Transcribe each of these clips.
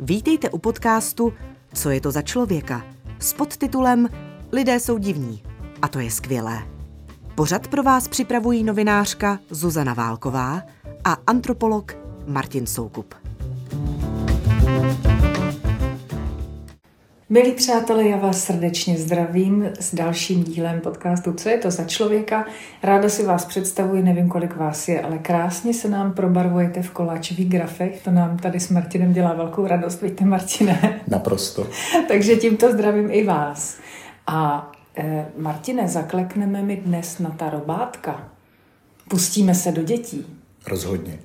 Vítejte u podcastu Co je to za člověka? S podtitulem Lidé jsou divní. A to je skvělé. Pořad pro vás připravují novinářka Zuzana Válková a antropolog Martin Soukup. Milí přátelé, já vás srdečně zdravím s dalším dílem podcastu Co je to za člověka? Ráda si vás představuji, nevím, kolik vás je, ale krásně se nám probarvujete v koláčových grafech. To nám tady s Martinem dělá velkou radost, vidíte, Martine? Naprosto. Takže tímto zdravím i vás. A Martine, zaklekneme mi dnes na ta robátka. Pustíme se do dětí. Rozhodně.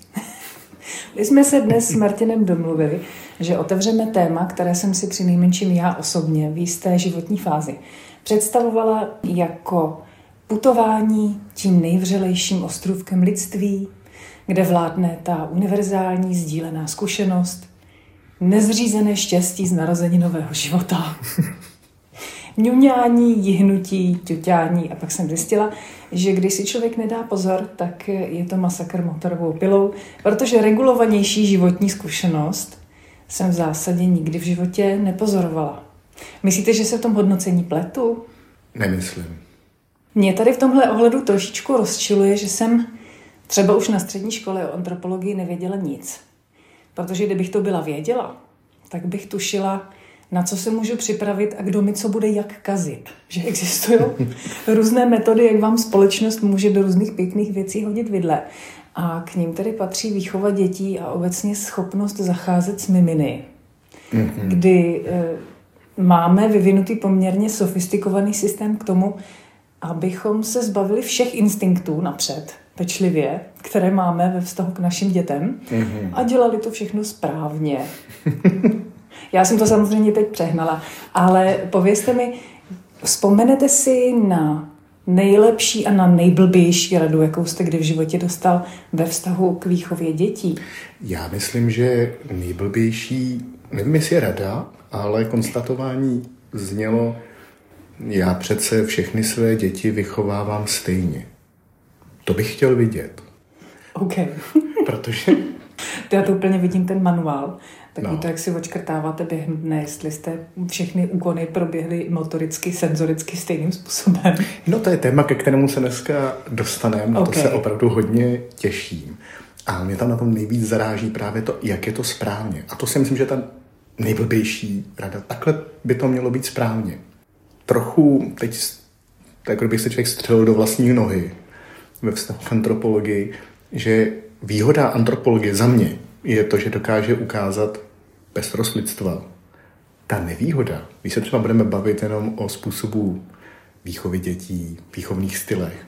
My jsme se dnes s Martinem domluvili, že otevřeme téma, které jsem si přinejmenším já osobně v jisté životní fázi představovala jako putování tím nejvřelejším ostrůvkem lidství, kde vládne ta univerzální sdílená zkušenost, nezřízené štěstí z narození nového života. Ňuňání, jihnutí, ťuťání a pak jsem zjistila, že když si člověk nedá pozor, tak je to masakr motorovou pilou, protože regulovanější životní zkušenost jsem v zásadě nikdy v životě nepozorovala. Myslíte, že se v tom hodnocení pletu? Nemyslím. Mě tady v tomhle ohledu trošičku rozčiluje, že jsem třeba už na střední škole o antropologii nevěděla nic. Protože kdybych to byla věděla, tak bych tušila, na co se můžu připravit a kdo mi co bude jak kazit. Že existují různé metody, jak vám společnost může do různých pěkných věcí hodit vidle. A k nim tedy patří výchova dětí a obecně schopnost zacházet s miminy. Mm-hmm. Kdy máme vyvinutý poměrně sofistikovaný systém k tomu, abychom se zbavili všech instinktů napřed, pečlivě, které máme ve vztahu k našim dětem a dělali to všechno správně. Já jsem to samozřejmě teď přehnala, ale povězte mi, vzpomenete si na nejlepší a na nejblbější radu, jakou jste kdy v životě dostal ve vztahu k výchově dětí? Já myslím, že nejblbější, nevím, jestli je rada, ale konstatování znělo, já přece všechny své děti vychovávám stejně. To bych chtěl vidět. OK. Protože... Já to úplně vidím, ten manuál. Tak no. To, jak si odškrtáváte během dne, jestli jste všechny úkony proběhly motoricky, senzoricky stejným způsobem. No to je téma, ke kterému se dneska dostaneme, na to se opravdu hodně těším. A mě tam na tom nejvíc zaráží právě to, jak je to správně. A to si myslím, že je ta nejblbější rada. Takhle by to mělo být správně. Trochu teď, tak kdybych se člověk střelil do vlastní nohy ve vztahu k antropologii, že výhoda antropologie za mě je to, že dokáže ukázat pestrost lidstva. Ta nevýhoda, když se třeba budeme bavit jenom o způsobu výchovy dětí, výchovných stylech,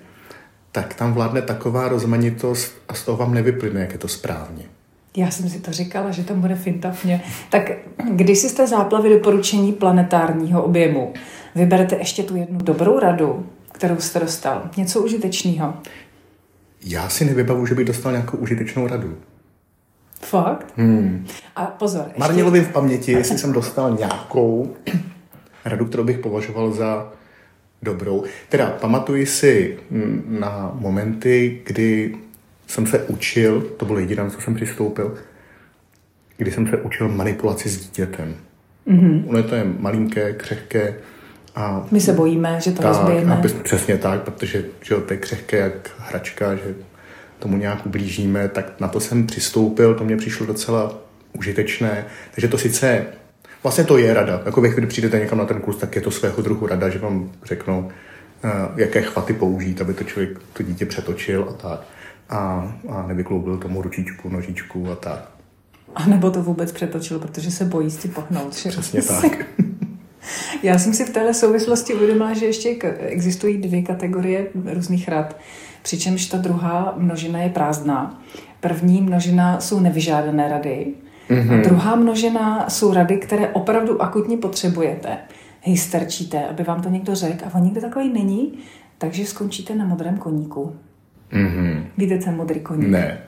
tak tam vládne taková rozmanitost a z toho vám nevyplyne, jak je to správně. Já jsem si to říkala, že tam bude fintafně. Tak když si z té záplavy doporučení planetárního objemu vyberete ještě tu jednu dobrou radu, kterou jste dostal, něco užitečného. Já si nevybavu, že bych dostal nějakou užitečnou radu. Fakt? A pozor. Marnilo mi v paměti, jestli jsem dostal nějakou radu, kterou bych považoval za dobrou. Teda pamatuji si na momenty, kdy jsem se učil, to bylo jediné, co jsem přistoupil, kdy jsem se učil manipulaci s dítětem. Ono je to malinké, křehké. A my se bojíme, že to rozbijeme. Přesně tak, protože to je křehké jak hračka, že tomu nějak ublížíme, tak na to jsem přistoupil, to mě přišlo docela užitečné. Takže to sice, vlastně to je rada. Jako ve chvíli přijdete někam na ten kurz, tak je to svého druhu rada, že vám řeknou, jaké chvaty použít, aby to člověk, to dítě přetočil a tak. A nevykloubil tomu ručičku, nožičku a tak. A nebo to vůbec přetočil, protože se bojí si pohnout. Přesně tak. Já jsem si v téhle souvislosti uvědomila, že ještě existují dvě kategorie různých rad, přičemž ta druhá množina je prázdná. První množina jsou nevyžádané rady, a druhá množina jsou rady, které opravdu akutně potřebujete. Hysterčíte, aby vám to někdo řekl, a on nikdo takový není, takže skončíte na modrém koníku. Víte, co je modrý koník? Ne.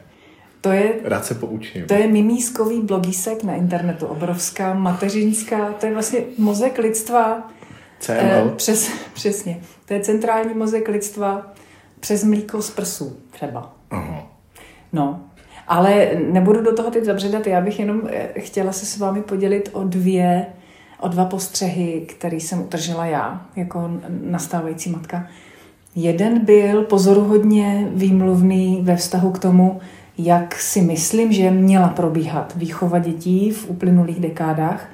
Rád se poučím. To je mimískový blogísek na internetu, obrovská, mateřinská, to je vlastně mozek lidstva CML. Přesně. To je centrální mozek lidstva přes mlíko z prsů třeba. Aha. No, ale nebudu do toho teď zabředat, já bych jenom chtěla se s vámi podělit o dva postřehy, které jsem utržela já, jako nastávající matka. Jeden byl pozoruhodně výmluvný ve vztahu k tomu, jak si myslím, že měla probíhat výchova dětí v uplynulých dekádách.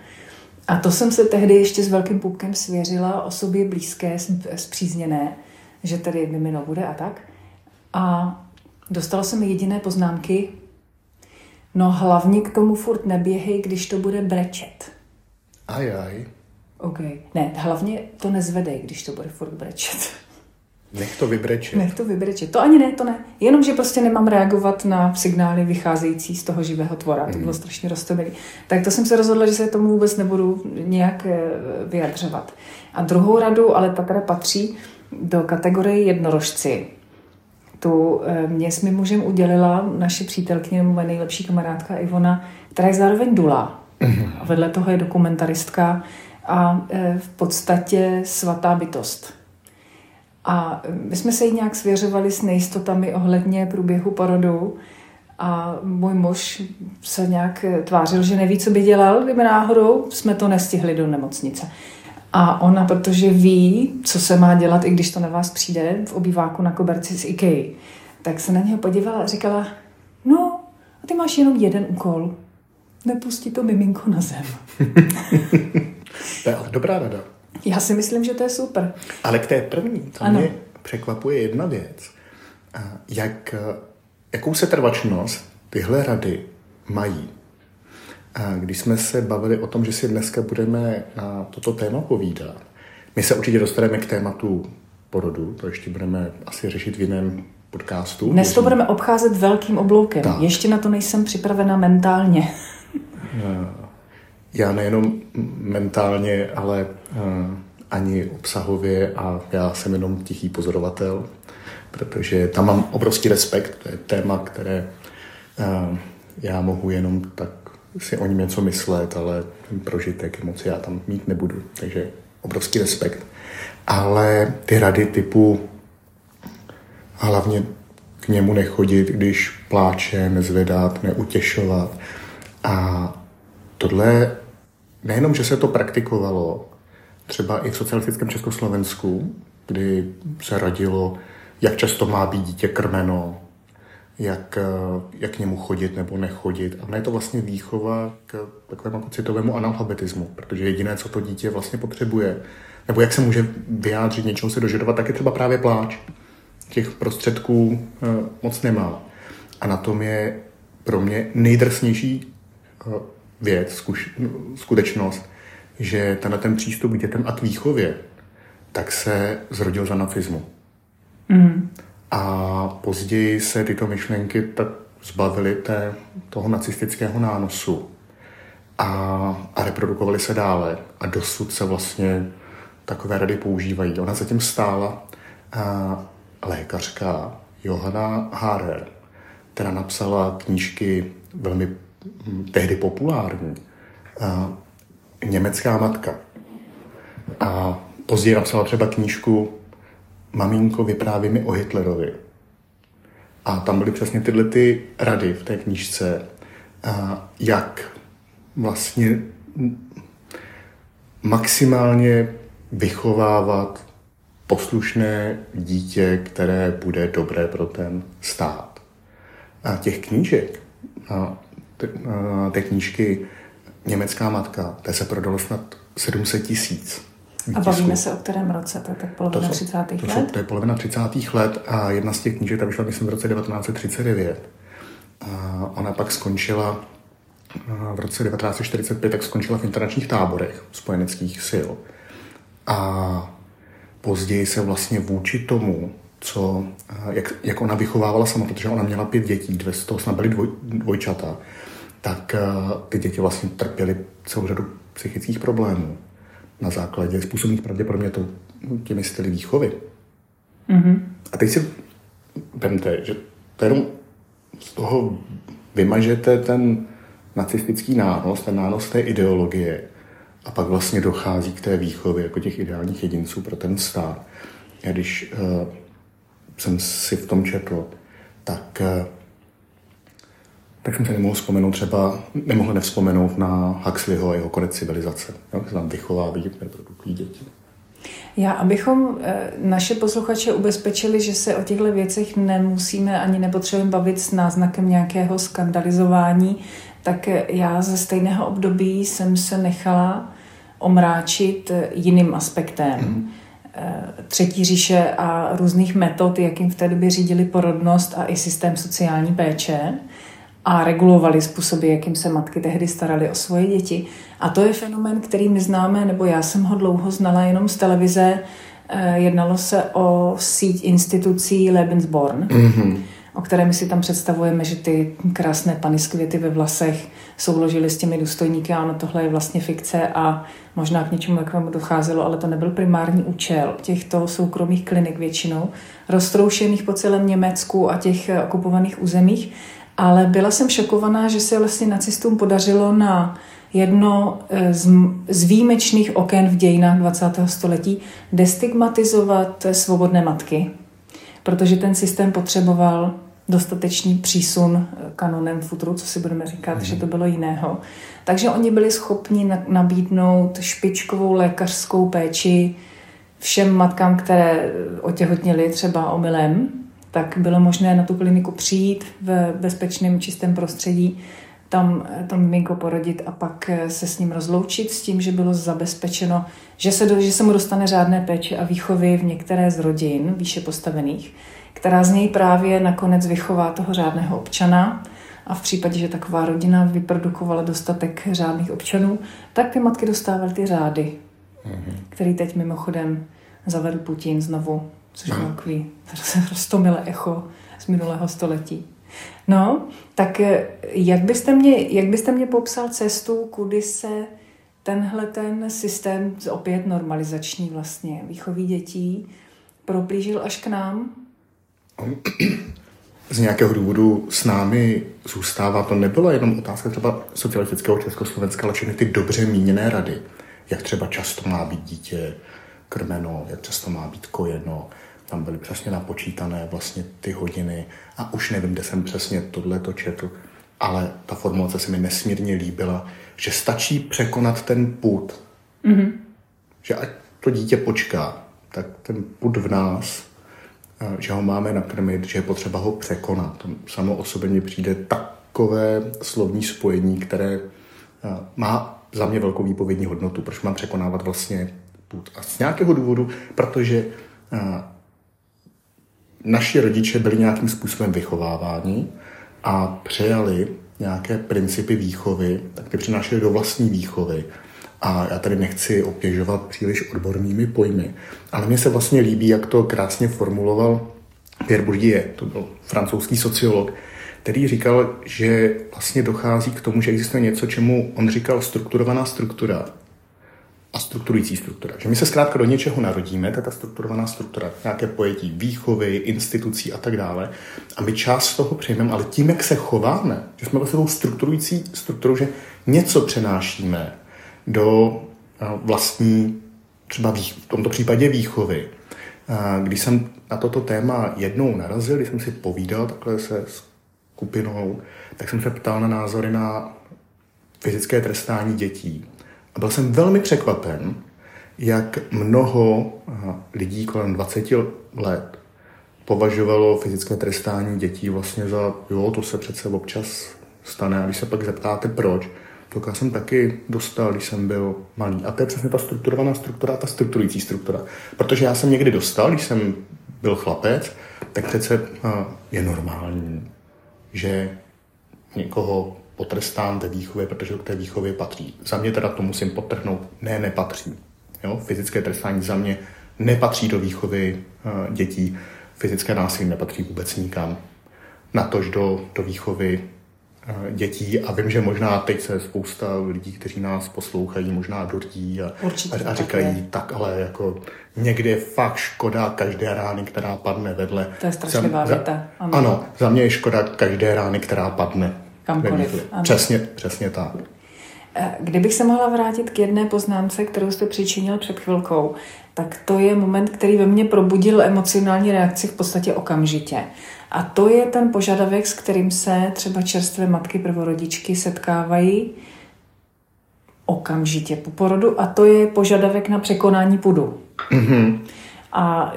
A to jsem se tehdy ještě s velkým pupkem svěřila osobě blízké, spřízněné, že tady mimino bude a tak. A dostala jsem jediné poznámky. No hlavně k tomu furt neběhej, když to bude brečet. Ajaj. OK. Ne, hlavně to nezvedej, když to bude furt brečet. Nech to vybrečet. To ne. Jenom, že prostě nemám reagovat na signály vycházející z toho živého tvora. To bylo strašně roztomilý. Tak to jsem se rozhodla, že se tomu vůbec nebudu nějak vyjadřovat. A druhou radu, ale ta teda patří do kategorie jednorožci. Tu mě s mým mužem udělila naše přítelkyně, moje nejlepší kamarádka Ivona, která je zároveň dula. A vedle toho je dokumentaristka a v podstatě svatá bytost. A my jsme se jí nějak svěřovali s nejistotami ohledně průběhu porodu a můj muž se nějak tvářil, že neví, co by dělal, kdyby náhodou jsme to nestihli do nemocnice. A ona, protože ví, co se má dělat, i když to na vás přijde v obýváku na koberci z IKEA, tak se na něho podívala a říkala, no a ty máš jenom jeden úkol, nepustí to miminko na zem. To je ale dobrá rada. Já si myslím, že to je super. Ale k té první, to mě překvapuje jedna věc. Jakou setrvačnost tyhle rady mají? Když jsme se bavili o tom, že si dneska budeme na toto téma povídat, my se určitě dostaneme k tématu porodu, to ještě budeme asi řešit v jiném podcastu. Dnes to budeme obcházet velkým obloukem. Tak. Ještě na to nejsem připravena mentálně. Já nejenom mentálně, ale ani obsahově a já jsem jenom tichý pozorovatel, protože tam mám obrovský respekt, to je téma, které já mohu jenom tak si o něm něco myslet, ale ten prožitek, emoci já tam mít nebudu, takže obrovský respekt. Ale ty rady typu hlavně k němu nechodit, když pláče, nezvedat, neutěšovat a tohle nejenom, že se to praktikovalo, třeba i v socialistickém Československu, kdy se radilo, jak často má být dítě krmeno, jak k němu chodit nebo nechodit. A ne je to vlastně výchova k takovému jako citovému analfabetismu, protože jediné, co to dítě vlastně potřebuje, nebo jak se může vyjádřit, něčeho se dožadovat, tak je třeba právě pláč. Těch prostředků moc nemá. A na tom je pro mě nejdrsnější skutečnost, že ten přístup k dětem a k výchově, tak se zrodil z anafismu. A později se tyto myšlenky tak zbavily toho nacistického nánosu a reprodukovaly se dále. A dosud se vlastně takové rady používají. Ona zatím stála lékařka Johanna Haarer, která napsala knížky velmi tehdy populární, Německá matka. A později napsala třeba knížku Maminko, vypráví mi o Hitlerovi. A tam byly přesně tyhle ty rady v té knížce, jak vlastně maximálně vychovávat poslušné dítě, které bude dobré pro ten stát. A těch knížek, té knížky Německá matka, té se prodalo snad 700 000. A bavíme se o kterém roce? To je tak polovina 30. let? To je polovina 30. let a jedna z těch knížek, ta vyšla myslím v roce 1939. A ona pak skončila v roce 1945, tak skončila v internačních táborech spojeneckých sil. A později se vlastně vůči tomu, jak ona vychovávala sama, protože ona měla 5 dětí, 2 z toho snad byly dvojčata, tak ty děti vlastně trpěly celou řadu psychických problémů na základě způsobných pravděpodobně těmi styly výchovy. Mm-hmm. A teď si vemte, že to jenom z toho vymažete ten nacistický nános, ten nános té ideologie A pak vlastně dochází k té výchově jako těch ideálních jedinců pro ten stát. A když jsem si v tom četl, tak jsem se nemohl vzpomenout třeba, nemohl nevzpomenout na Huxleyho a jeho konec civilizace. Jak se nám vychovávají, reprodukují děti. Já, abychom naše posluchače ubezpečili, že se o těchto věcech nemusíme ani nepotřebujeme bavit s náznakem nějakého skandalizování, tak já ze stejného období jsem se nechala omráčit jiným aspektem. Třetí říše a různých metod, jakým v té době řídili porodnost a i systém sociální péče a regulovali způsoby, jakým se matky tehdy staraly o svoje děti. A to je fenomén, který my známe, nebo já jsem ho dlouho znala jenom z televize. Jednalo se o síť institucí Lebensborn, o které my si tam představujeme, že ty krásné pany s květy ve vlasech souložily s těmi důstojníky a ano, tohle je vlastně fikce a možná k něčemu takovému docházelo, ale to nebyl primární účel těchto soukromých klinik většinou, roztroušených po celém Německu a těch okupovaných územích. Ale byla jsem šokovaná, že se vlastně nacistům podařilo na jedno z výjimečných oken v dějinách 20. století destigmatizovat svobodné matky, protože ten systém potřeboval dostatečný přísun kanonem futuru, co si budeme říkat, že to bylo jiného. Takže oni byli schopni nabídnout špičkovou lékařskou péči všem matkám, které otěhotněly třeba omylem, tak bylo možné na tu kliniku přijít v bezpečném, čistém prostředí, tam to miminko porodit a pak se s ním rozloučit s tím, že bylo zabezpečeno, že se mu dostane řádné péče a výchovy v některé z rodin výše postavených, která z něj právě nakonec vychová toho řádného občana. A v případě, že taková rodina vyprodukovala dostatek řádných občanů, tak ty matky dostávaly ty řády, který teď mimochodem zavedl Putin znovu. Což bylo takový roztomilé echo z minulého století. No, tak jak byste mě popsal cestu, kudy se tenhle ten systém, opět normalizační vlastně, výchovy dětí, proplížil až k nám? Z nějakého důvodu s námi zůstává. To nebyla jenom otázka třeba socialistického Československa, ale všechny ty dobře míněné rady, jak třeba často má být dítě krmeno, jak často má být kojeno. Tam byly přesně napočítané vlastně ty hodiny a už nevím, kde jsem přesně tohle to četl, ale ta formulace se mi nesmírně líbila, že stačí překonat ten pud. Že ať to dítě počká, tak ten pud v nás, že ho máme nakrmit, že je potřeba ho překonat. To samo o sobě mně přijde takové slovní spojení, které má za mě velkou výpovědní hodnotu, proč mám překonávat vlastně. A z nějakého důvodu, protože naši rodiče byli nějakým způsobem vychováváni a přejali nějaké principy výchovy, tak ty přinášeli do vlastní výchovy. A já tady nechci obtěžovat příliš odbornými pojmy, ale mně se vlastně líbí, jak to krásně formuloval Pierre Bourdieu, to byl francouzský sociolog, který říkal, že vlastně dochází k tomu, že existuje něco, čemu on říkal strukturovaná struktura a strukturující struktura. Že my se zkrátka do něčeho narodíme, ta strukturovaná struktura, nějaké pojetí výchovy, institucí a tak dále. A my část toho přejmeme, ale tím, jak se chováme, že jsme vlastně tou strukturující strukturu, že něco přenášíme do vlastní, třeba v tomto případě výchovy. Když jsem na toto téma jednou narazil, když jsem si povídal takhle se skupinou, tak jsem se ptal na názory na fyzické trestání dětí. A byl jsem velmi překvapen, jak mnoho lidí kolem 20 let považovalo fyzické trestání dětí vlastně za, jo, to se přece občas stane. A když se pak zeptáte, proč, to já jsem taky dostal, když jsem byl malý. A to je přesně ta strukturovaná struktura, ta strukturující struktura. Protože já jsem někdy dostal, když jsem byl chlapec, tak přece je normální, že někoho potrestán ve výchově, protože k té výchově patří. Za mě teda to musím podtrhnout, nepatří. Jo? Fyzické trestání za mě nepatří do výchovy dětí, fyzické násilí nepatří vůbec nikam. Natož do výchovy dětí a vím, že možná teď se spousta lidí, kteří nás poslouchají, možná durdí a říkají tak, ale jako někdy je fakt škoda každé rány, která padne vedle. To je strašlivá věta. Ano, za mě je škoda každé rány, která padne. Kamkoliv. Přesně tak. Kdybych se mohla vrátit k jedné poznámce, kterou jste přičinil před chvilkou, tak to je moment, který ve mně probudil emocionální reakci v podstatě okamžitě. A to je ten požadavek, s kterým se třeba čerstvé matky prvorodičky setkávají okamžitě po porodu, a to je požadavek na překonání pudu. Mm-hmm. A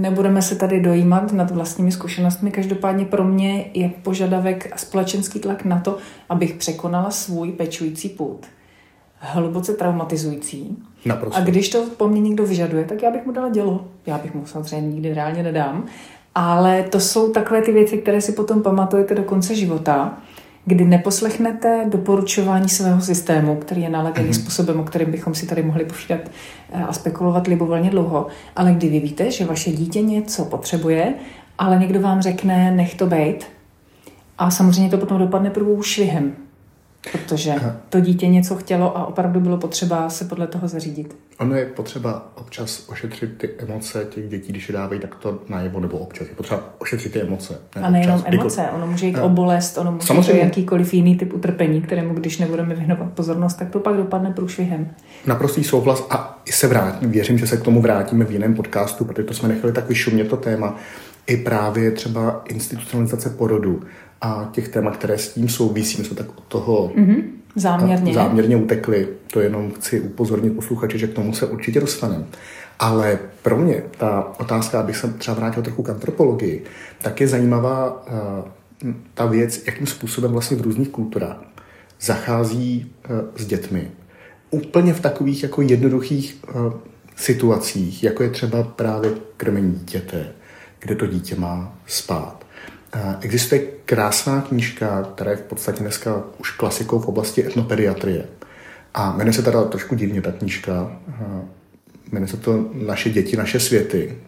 nebudeme se tady dojímat nad vlastními zkušenostmi. Každopádně pro mě je požadavek a společenský tlak na to, abych překonala svůj pečující pud, hluboce traumatizující. Naprosto. A když to po mně někdo vyžaduje, tak já bych mu dala dělo. Já bych mu samozřejmě nikdy reálně nedám. Ale to jsou takové ty věci, které si potom pamatujete do konce života, kdy neposlechnete doporučování svého systému, který je naleděný způsobem, o kterém bychom si tady mohli povídat a spekulovat libovolně dlouho, ale kdy vy víte, že vaše dítě něco potřebuje, ale někdo vám řekne, nech to bejt. A samozřejmě to potom dopadne prvou švihem, protože to dítě něco chtělo a opravdu bylo potřeba se podle toho zařídit. Ono je potřeba občas ošetřit ty emoce těch dětí, když je dávají takto najevo, nebo občas je potřeba ošetřit ty emoce. Ne, a nejenom emoce, ono může jít o bolest, ono může jít o jakýkoliv jiný typ utrpení, kterému když nebudeme věnovat pozornost, tak to pak dopadne průšvihem. Naprostý souhlas a se vrátím, věřím, že se k tomu vrátíme v jiném podcastu, protože to jsme nechali tak vyšumět to téma, i právě třeba institucionalizace porodu. A těch témat, které s tím souvisí, jsou tak od toho záměrně utekly. To jenom chci upozornit posluchače, že k tomu se určitě dostaneme. Ale pro mě ta otázka, abych se třeba vrátil trochu k antropologii, tak je zajímavá ta věc, jakým způsobem vlastně v různých kulturách zachází s dětmi. Úplně v takových jako jednoduchých situacích, jako je třeba právě krmení dítěte, kde to dítě má spát. Existuje krásná knížka, která je v podstatě dneska už klasikou v oblasti etnopediatrie. A jmenuje se teda trošku divně ta knížka. Jmenuje se to Naše děti, naše světy.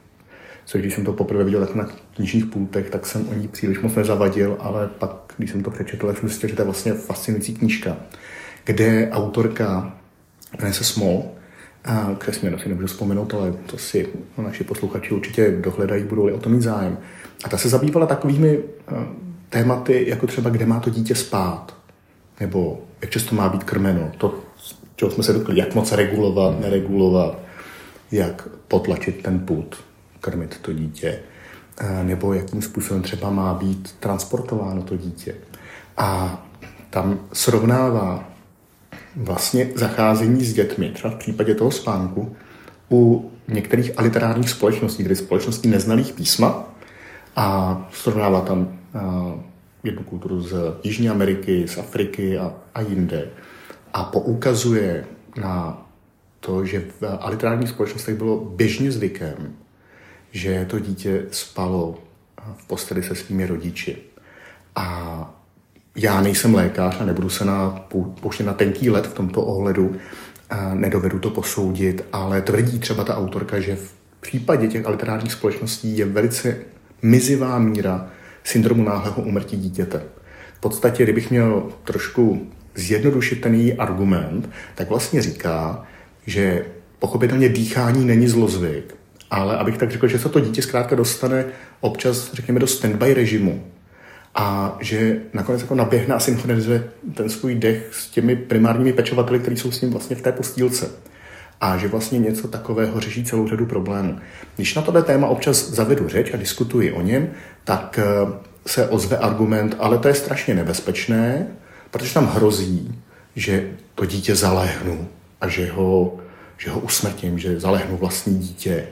Což když jsem to poprvé viděl tak na knižních pultech, tak jsem o ní příliš moc nezavadil, ale pak, když jsem to přečetl, jsem zjistil, že to je vlastně fascinující knížka, kde autorka, jmenuje se Smol, křesměno si nemůžu vzpomenout, ale to si naši posluchači určitě dohledají, budou-li o tom mít zájem. A ta se zabývala takovými tématy, jako třeba kde má to dítě spát, nebo jak často má být krmeno, to, čeho jsme se dotkli, jak moc regulovat, neregulovat, jak potlačit ten pud, krmit to dítě, nebo jakým způsobem třeba má být transportováno to dítě. A tam srovnává vlastně zacházení s dětmi, třeba v případě toho spánku, u některých literárních společností, tedy společností neznalých písma, a srovnává tam jednu kulturu z Jižní Ameriky, z Afriky a jinde. A poukazuje na to, že v literárních společnostech bylo běžně zvykem, že to dítě spalo v posteli se svými rodiči. A já nejsem lékař a nebudu se pouštět na tenký led v tomto ohledu, nedovedu to posoudit, ale tvrdí třeba ta autorka, že v případě těch literárních společností je velice mizivá míra syndromu náhlého úmrtí dítěte. V podstatě, kdybych měl trošku zjednodušit ten její argument, tak vlastně říká, že pochopitelně dýchání není zlozvyk, ale abych tak řekl, že se to dítě zkrátka dostane občas, řekněme, do standby režimu. A že nakonec jako naběhne a synchronizuje ten svůj dech s těmi primárními pečovateli, kteří jsou s ním vlastně v té postýlce. A že vlastně něco takového řeší celou řadu problémů. Když na tohle téma občas zavedu řeč a diskutuji o něm, tak se ozve argument, ale to je strašně nebezpečné, protože tam hrozí, že to dítě zalehnu a že ho usmrtím, že zalehnu vlastní dítě.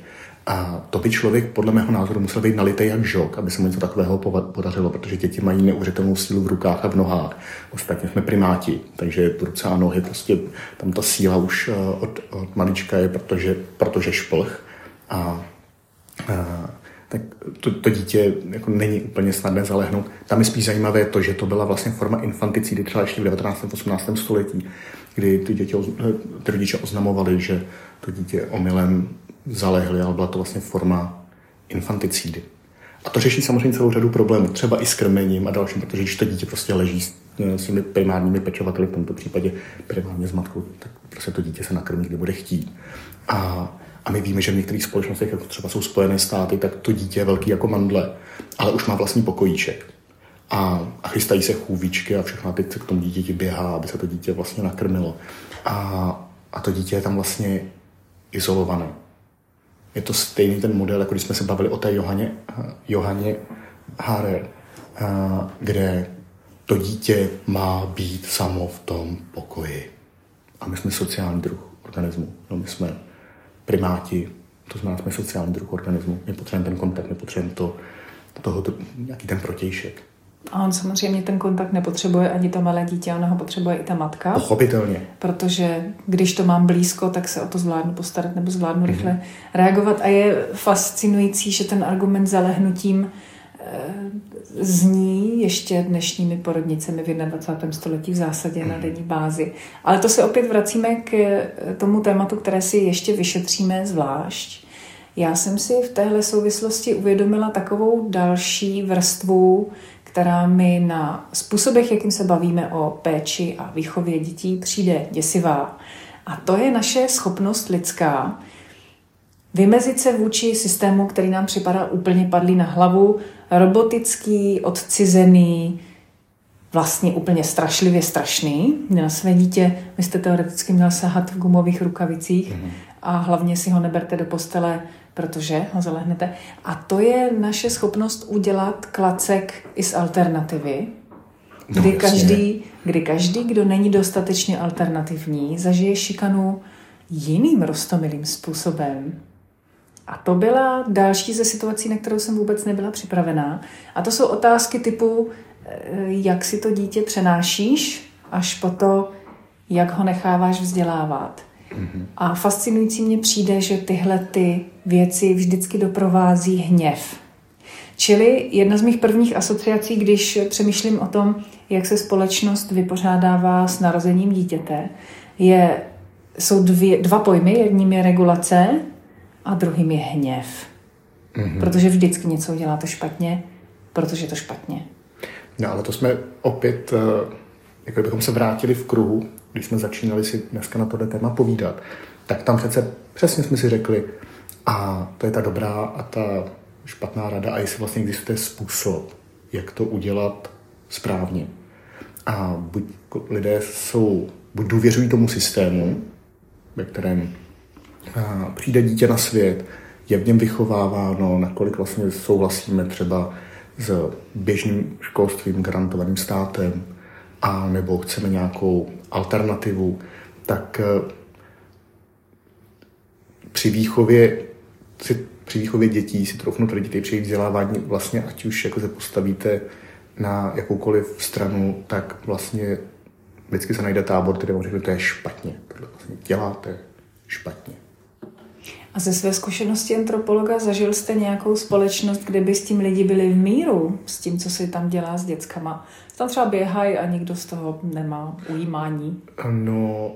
A to by člověk podle mého názoru musel být nalitej jak žok, aby se mu něco takového podařilo, protože děti mají neuvěřitelnou sílu v rukách a v nohách. Ostatně jsme primáti, takže ruce a nohy, prostě tam ta síla už od malička je, protože šplh. A tak to dítě jako není úplně snadné zalehnout. Tam je spíš zajímavé to, že to byla vlastně forma infanticídy třeba ještě v 19. a 18. století, kdy ty rodiče oznamovali, že to dítě omylem zalehli, ale byla to vlastně forma infanticídy. A to řeší samozřejmě celou řadu problémů, třeba i s krmením a dalším, protože když to dítě prostě leží s těmi primárními pečovateli, v tomto případě primárně s matkou, tak prostě to dítě se nakrmí, kdy bude chtít. A my víme, že v některých společnostech, jako třeba jsou Spojené státy, tak to dítě je velký jako mandle, ale už má vlastní pokojíček. a chystají se chůvičky a všechno, teď se k tomu dítěti běhá, aby se to dítě vlastně nakrmilo. A to dítě je tam vlastně izolované. Je to stejný ten model, jako když jsme se bavili o té Johanně Haarer, kde to dítě má být samo v tom pokoji. A my jsme sociální druh organismu. No, my jsme primáti, to znamená, jsme sociální druh organismu. My potřebujeme ten kontakt, my potřebujeme nějaký ten protějšek. A on samozřejmě ten kontakt nepotřebuje ani to malé dítě, ona ho potřebuje i ta matka. Pochopitelně. Protože když to mám blízko, tak se o to zvládnu postarat nebo zvládnu rychle reagovat. A je fascinující, že ten argument za lehnutím zní ještě dnešními porodnicemi v 21. století v zásadě na denní bázi. Ale to se opět vracíme k tomu tématu, které si ještě vyšetříme zvlášť. Já jsem si v téhle souvislosti uvědomila takovou další vrstvu, která mi na způsobech, jakým se bavíme o péči a výchově dětí, přijde děsivá. A to je naše schopnost lidská vymezit se vůči systému, který nám připadá úplně padlý na hlavu, robotický, odcizený, vlastně úplně strašlivě strašný. Na své dítě byste teoreticky měl sahat v gumových rukavicích a hlavně si ho neberte do postele, protože ho zalehnete. A to je naše schopnost udělat klacek i z alternativy, kdy každý, kdo není dostatečně alternativní, zažije šikanu jiným roztomilým způsobem. A to byla další ze situací, na kterou jsem vůbec nebyla připravená. A to jsou otázky typu, jak si to dítě přenášíš, až po to, jak ho necháváš vzdělávat. A fascinující mně přijde, že tyhle ty věci vždycky doprovází hněv. Čili jedna z mých prvních asociací, když přemýšlím o tom, jak se společnost vypořádává s narozením dítěte, jsou dva pojmy, jedním je regulace a druhým je hněv. Protože vždycky něco uděláte špatně, protože to špatně. No, ale to jsme opět, jako bychom se vrátili v kruhu, když jsme začínali si dneska na tohle téma povídat, tak tam přece přesně jsme si řekli, a to je ta dobrá a ta špatná rada a jestli vlastně existuje způsob, jak to udělat správně. A buď lidé buď důvěřují tomu systému, ve kterém přijde dítě na svět, je v něm vychováváno, nakolik vlastně souhlasíme třeba s běžným školstvím garantovaným státem, a nebo chceme nějakou alternativu, tak při výchově dětí si trochu tvrdíte, při jejich vzdělávání vlastně, ať už jako se postavíte na jakoukoliv stranu, tak vlastně vždycky se najde tábor, který vám řekne, to je špatně, to vlastně děláte špatně. A ze své zkušenosti antropologa zažil jste nějakou společnost, kde by s tím lidi byli v míru, s tím, co se tam dělá s děckama? Tam třeba běhají a nikdo z toho nemá ujímání. No,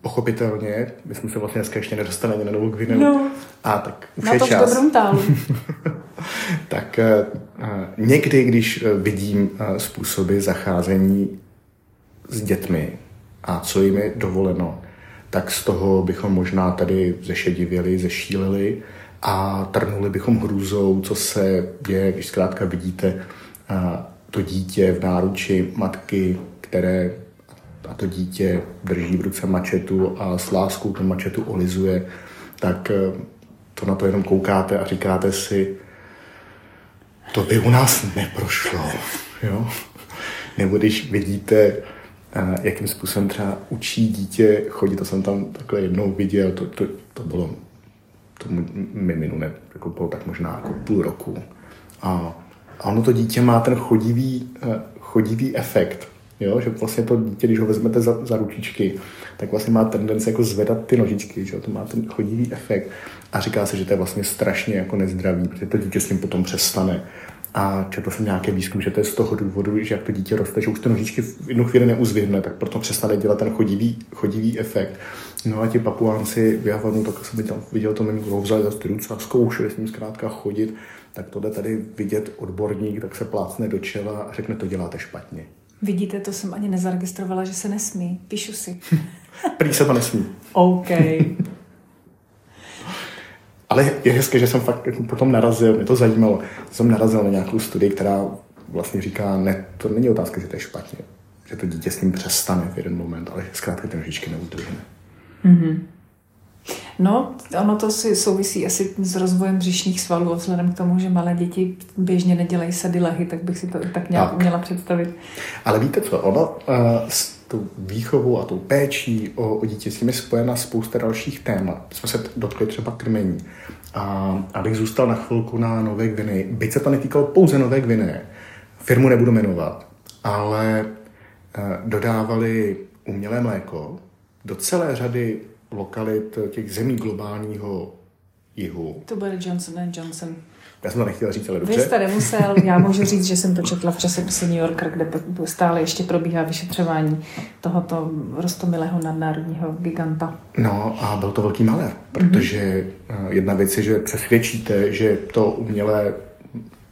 pochopitelně. My jsme se vlastně dneska ještě nedostali na Novou Gvineu. No, a tak už je čas. Na to v dobrém tálu. Tak někdy, když vidím způsoby zacházení s dětmi a co jim je dovoleno, tak z toho bychom možná tady zešedivěli, zešílili a trhnuli bychom hrůzou, co se děje, když zkrátka vidíte to dítě v náruči matky, které a to dítě drží v ruce mačetu a s láskou tu mačetu olizuje, tak to na to jenom koukáte a říkáte si, to by u nás neprošlo. Jo? Nebo když vidíte, jakým způsobem třeba učí dítě chodit, to jsem tam takhle jednou viděl, to bylo tomu miminu, ne, jako bylo tak možná jako půl roku. A ono to dítě má ten chodivý efekt, jo? Že vlastně to dítě, když ho vezmete za ručičky, tak vlastně má tendence jako zvedat ty nožičky, že? To má ten chodivý efekt a říká se, že to je vlastně strašně jako nezdravý, protože to dítě s ním potom přestane. A četl jsem nějaké výzkum, že to je z toho důvodu, že jak to dítě roste, že už ty nožičky v jednu chvíli neuzvědne, tak proto přestane dělat ten chodivý efekt. No a ti Papuánci v Javanu, tak jsem viděl to mimo, vzali za ruce a zkoušeli s ním zkrátka chodit, tak tohle tady vidět odborník, tak se plácne do čela a řekne, to děláte špatně. Vidíte, to jsem ani nezaregistrovala, že se nesmí. Píšu si. Prý se to nesmí. OK. Ale je hezké, že jsem fakt potom narazil, mě to zajímalo, jsem narazil na nějakou studii, která vlastně říká, ne, to není otázka, že to je špatně, že to dítě s ním přestane v jeden moment, ale zkrátka ty nožičky neudržíme. Mm-hmm. No, ono to si souvisí asi s rozvojem břišních svalů, vzhledem k tomu, že malé děti běžně nedělají sady lahy, tak bych si to tak nějak uměla představit. Ale víte co, ono s tou výchovou a tou péčí o dítě s tím je spojena spousta dalších témat. Jsme se dotkli třeba krmení. A abych zůstal na chvilku na Nové Gvineji, byť se to netýkalo pouze Nové Gvineje, firmu nebudu jmenovat, ale dodávali umělé mléko do celé řady lokalit těch zemí globálního jihu. To byl Johnson a Johnson. Já jsem to nechtěla říct, ale dobře. Vy jste nemusel, já můžu říct, že jsem to četla v časopisu New Yorker, kde stále ještě probíhá vyšetřování tohoto roztomilého nadnárodního giganta. No a byl to velký malér, protože jedna věc je, že přesvědčíte, že to umělé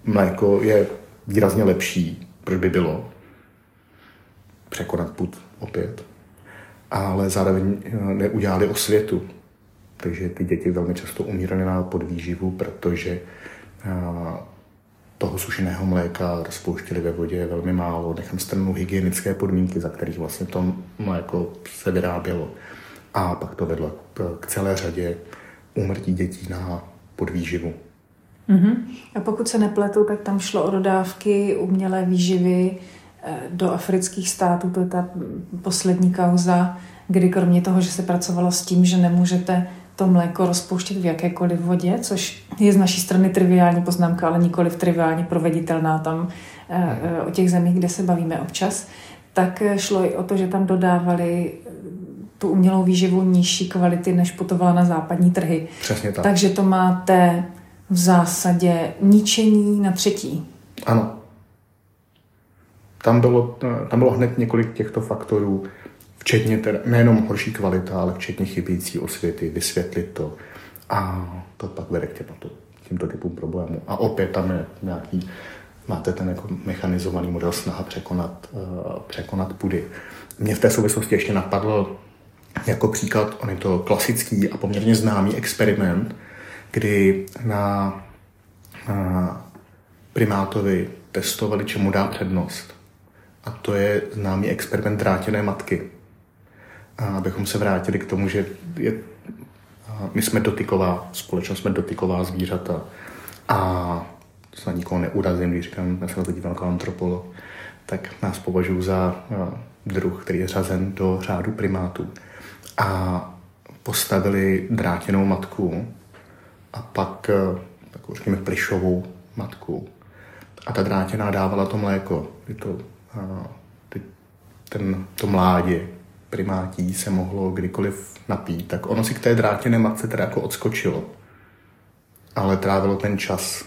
mléko je výrazně lepší, proč by bylo překonat pud opět. Ale zároveň neudělali osvětu. Takže ty děti velmi často umíraly na podvýživu, protože toho sušeného mléka rozpouštěli ve vodě velmi málo. Nechám stranou hygienické podmínky, za kterých vlastně to mléko se vyrábělo. A pak to vedlo k celé řadě úmrtí dětí na podvýživu. Mm-hmm. A pokud se nepletu, tak tam šlo o dodávky umělé výživy do afrických států, to je ta poslední kauza, kdy kromě toho, že se pracovalo s tím, že nemůžete to mléko rozpouštět v jakékoliv vodě, což je z naší strany triviální poznámka, ale nikoliv triviálně proveditelná tam o těch zemích, kde se bavíme občas, tak šlo i o to, že tam dodávali tu umělou výživu nižší kvality, než putovala na západní trhy. Přesně tak. Takže to máte v zásadě ničení na třetí. Ano. Tam bylo hned několik těchto faktorů, včetně teda, nejenom horší kvalita, ale včetně chybějící osvěty, vysvětlit to. A to pak vede k těmto typům problémů. A opět tam je nějaký, máte ten jako mechanizovaný model snaha překonat pudy. Mě v té souvislosti ještě napadl jako příklad, on je to klasický a poměrně známý experiment, kdy na primátovi testovali, čemu dá přednost. A to je známý experiment drátěné matky. A abychom se vrátili k tomu, že my jsme dotyková společnost, jsme dotyková zvířata. A to se na nikoho neurazím, když říkám, já jsem to díval jako antropolog, tak nás považuji za druh, který je řazen do řádu primátů. A postavili drátěnou matku a pak takovou, řekněme, plyšovou matku. A ta drátěná dávala to mléko, to mládě primátí se mohlo kdykoliv napít, tak ono si k té drátěné matce teda jako odskočilo. Ale trávilo ten čas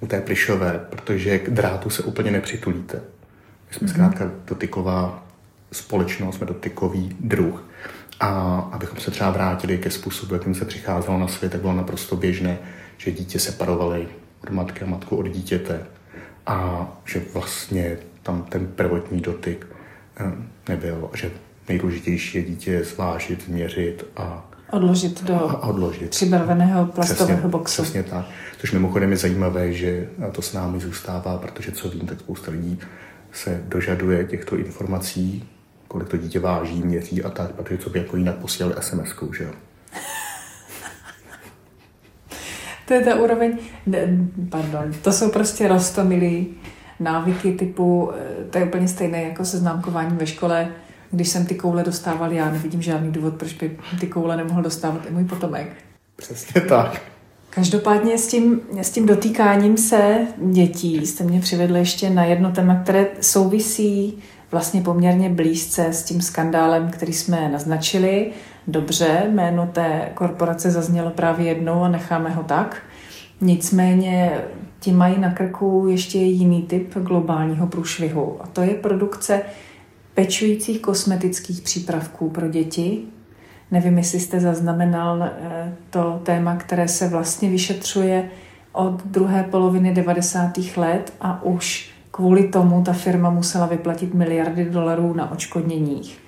u té plyšové, protože k drátu se úplně nepřitulíte. My jsme zkrátka dotyková společnost, jsme dotykový druh. A abychom se třeba vrátili ke způsobu, jakým se přicházelo na svět, tak bylo naprosto běžné, že dítě separovalo od matky a matku od dítěte. A že vlastně tam ten prvotní dotyk nebyl, že nejdůležitější je dítě zvážit, měřit a odložit do přibarveného plastového boxu. Přesně tak, což mimochodem je zajímavé, že to s námi zůstává, protože co vím, tak spousta lidí se dožaduje těchto informací, kolik to dítě váží, měří a tak, protože co by jako jinak posílali SMS-kou, že jo? To je ta úroveň, to jsou prostě roztomilí návyky typu, to je úplně stejné jako se známkováním ve škole, když jsem ty koule dostával, já nevidím žádný důvod, proč by ty koule nemohl dostávat i můj potomek. Přesně tak. Každopádně s tím dotýkáním se dětí jste mě přivedli ještě na jedno téma, které souvisí vlastně poměrně blízce s tím skandálem, který jsme naznačili. Dobře, jméno té korporace zaznělo právě jednou a necháme ho tak. Nicméně ti mají na krku ještě jiný typ globálního průšvihu. A to je produkce pečujících kosmetických přípravků pro děti. Nevím, jestli jste zaznamenal to téma, které se vlastně vyšetřuje od druhé poloviny 90. let a už kvůli tomu ta firma musela vyplatit $miliardy na odškodněních.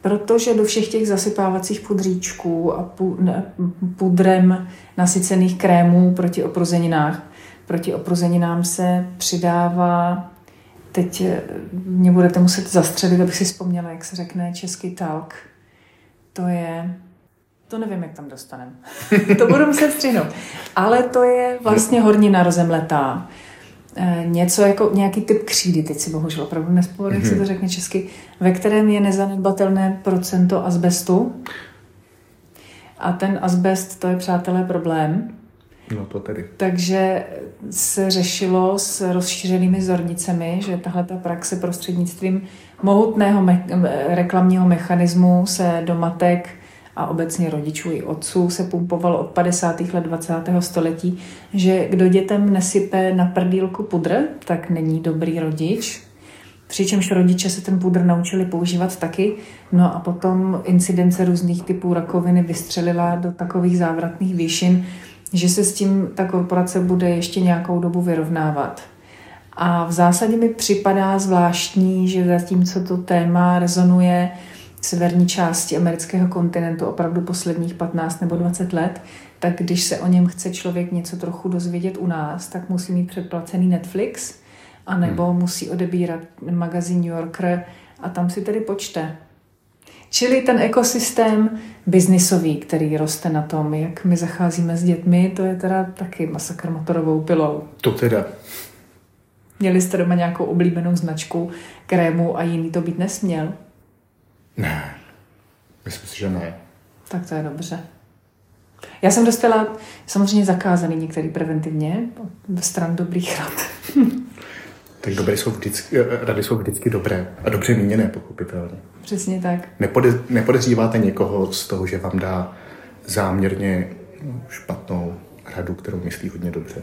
Protože do všech těch zasypávacích pudříčků a pudrem nasycených krémů proti opruzeninám se přidává Teď mě budete muset zastřelit, abych si vzpomněla, jak se řekne český talk. To nevím, jak tam dostaneme. To budu muset střihnout. Ale to je vlastně hornina rozemletá. Něco jako nějaký typ křídy, teď si bohužel opravdu nespomenu, jak se to řekne česky, ve kterém je nezanedbatelné procento azbestu. A ten azbest, to je, přátelé, problém. No to tedy. Takže se řešilo s rozšířenými zornicemi, že tahleta praxe prostřednictvím mohutného reklamního mechanismu se do matek a obecně rodičů i otců se pumpovalo od 50. let 20. století, že kdo dětem nesype na prdýlku pudr, tak není dobrý rodič. Přičemž rodiče se ten pudr naučili používat taky. No a potom incidence různých typů rakoviny vystřelila do takových závratných výšin, že se s tím ta korporace bude ještě nějakou dobu vyrovnávat. A v zásadě mi připadá zvláštní, že zatímco to téma rezonuje v severní části amerického kontinentu opravdu posledních 15 nebo 20 let, tak když se o něm chce člověk něco trochu dozvědět u nás, tak musí mít předplacený Netflix, anebo musí odebírat magazín New Yorker a tam si tedy počte. Čili ten ekosystém biznisový, který roste na tom, jak my zacházíme s dětmi, to je teda taky masakr motorovou pilou. To teda. Měli jste doma nějakou oblíbenou značku krému a jiný to být nesměl? Ne, myslím si, že ne. Tak to je dobře. Já jsem dostala samozřejmě zakázaný některý preventivně, stran dobrých rad. Tak rady jsou vždycky dobré a dobře míněné, pochopitelně. Přesně tak. Nepodezříváte někoho z toho, že vám dá záměrně špatnou radu, kterou myslí hodně dobře?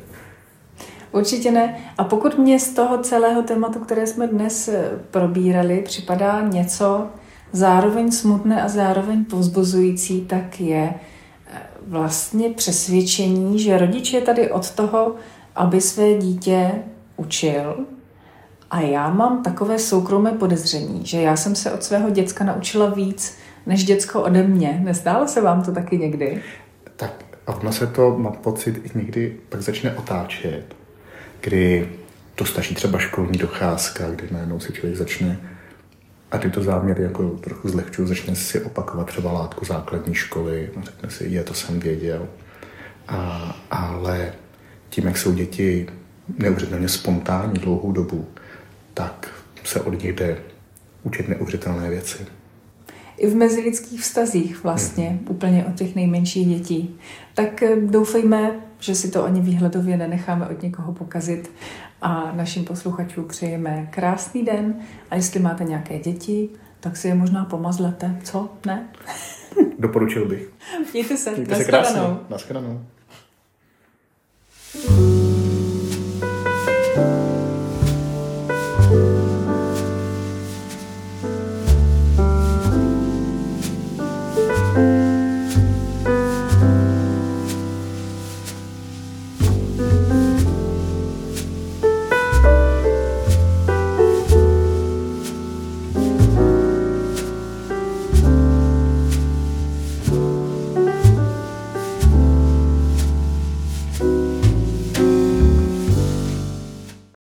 Určitě ne. A pokud mě z toho celého tématu, které jsme dnes probírali, připadá něco zároveň smutné a zároveň povzbuzující, tak je vlastně přesvědčení, že rodič je tady od toho, aby své dítě učil. A já mám takové soukromé podezření, že já jsem se od svého děcka naučila víc, než děcko ode mě. Nezdálo se vám to taky někdy? Tak a ono se to, mám pocit, i někdy pak začne otáčet, kdy to stačí třeba školní docházka, kdy najednou si člověk začne, a tyto záměry jako trochu zlehčují, začne si opakovat třeba látku základní školy, a řekne si, to jsem věděl. Ale tím, jak jsou děti neuvěřitelně spontánní dlouhou dobu, tak se od nich jde učit neuvěřitelné věci. I v mezilidských vztazích vlastně, úplně od těch nejmenších dětí. Tak doufejme, že si to ani výhledově nenecháme od někoho pokazit a našim posluchačům přejeme krásný den a jestli máte nějaké děti, tak si je možná pomazlete, co? Ne? Doporučil bych. Mějte se krásně. Na shledanou.